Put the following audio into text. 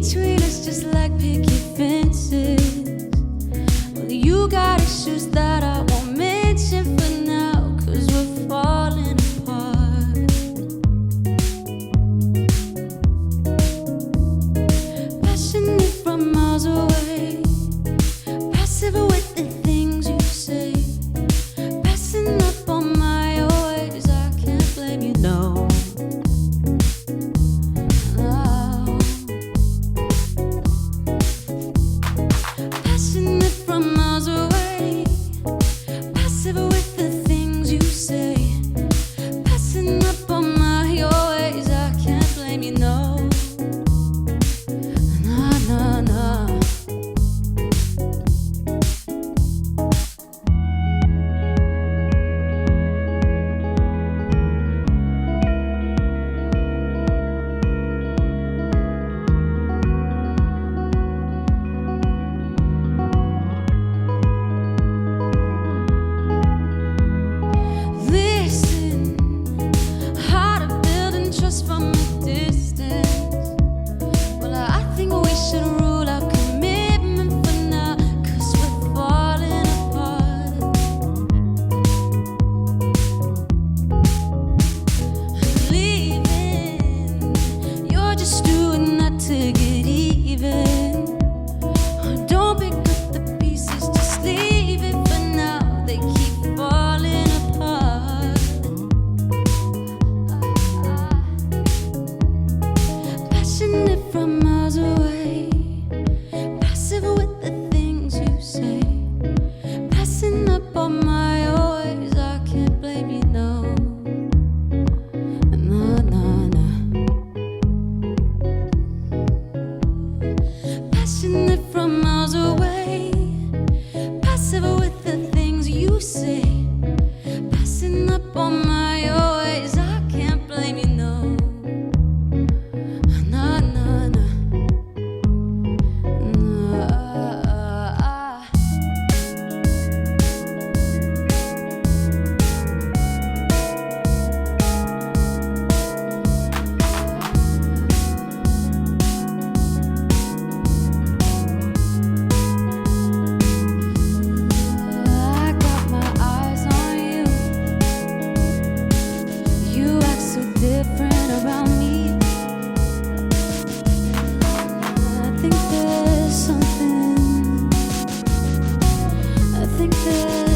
treat us just like picket fences. Well, you got issues that I won't mention for now, 'cause we're falling apart. Passionate from miles away, passive with the things you say, passing up on my ways. I can't blame you, no. I think there's something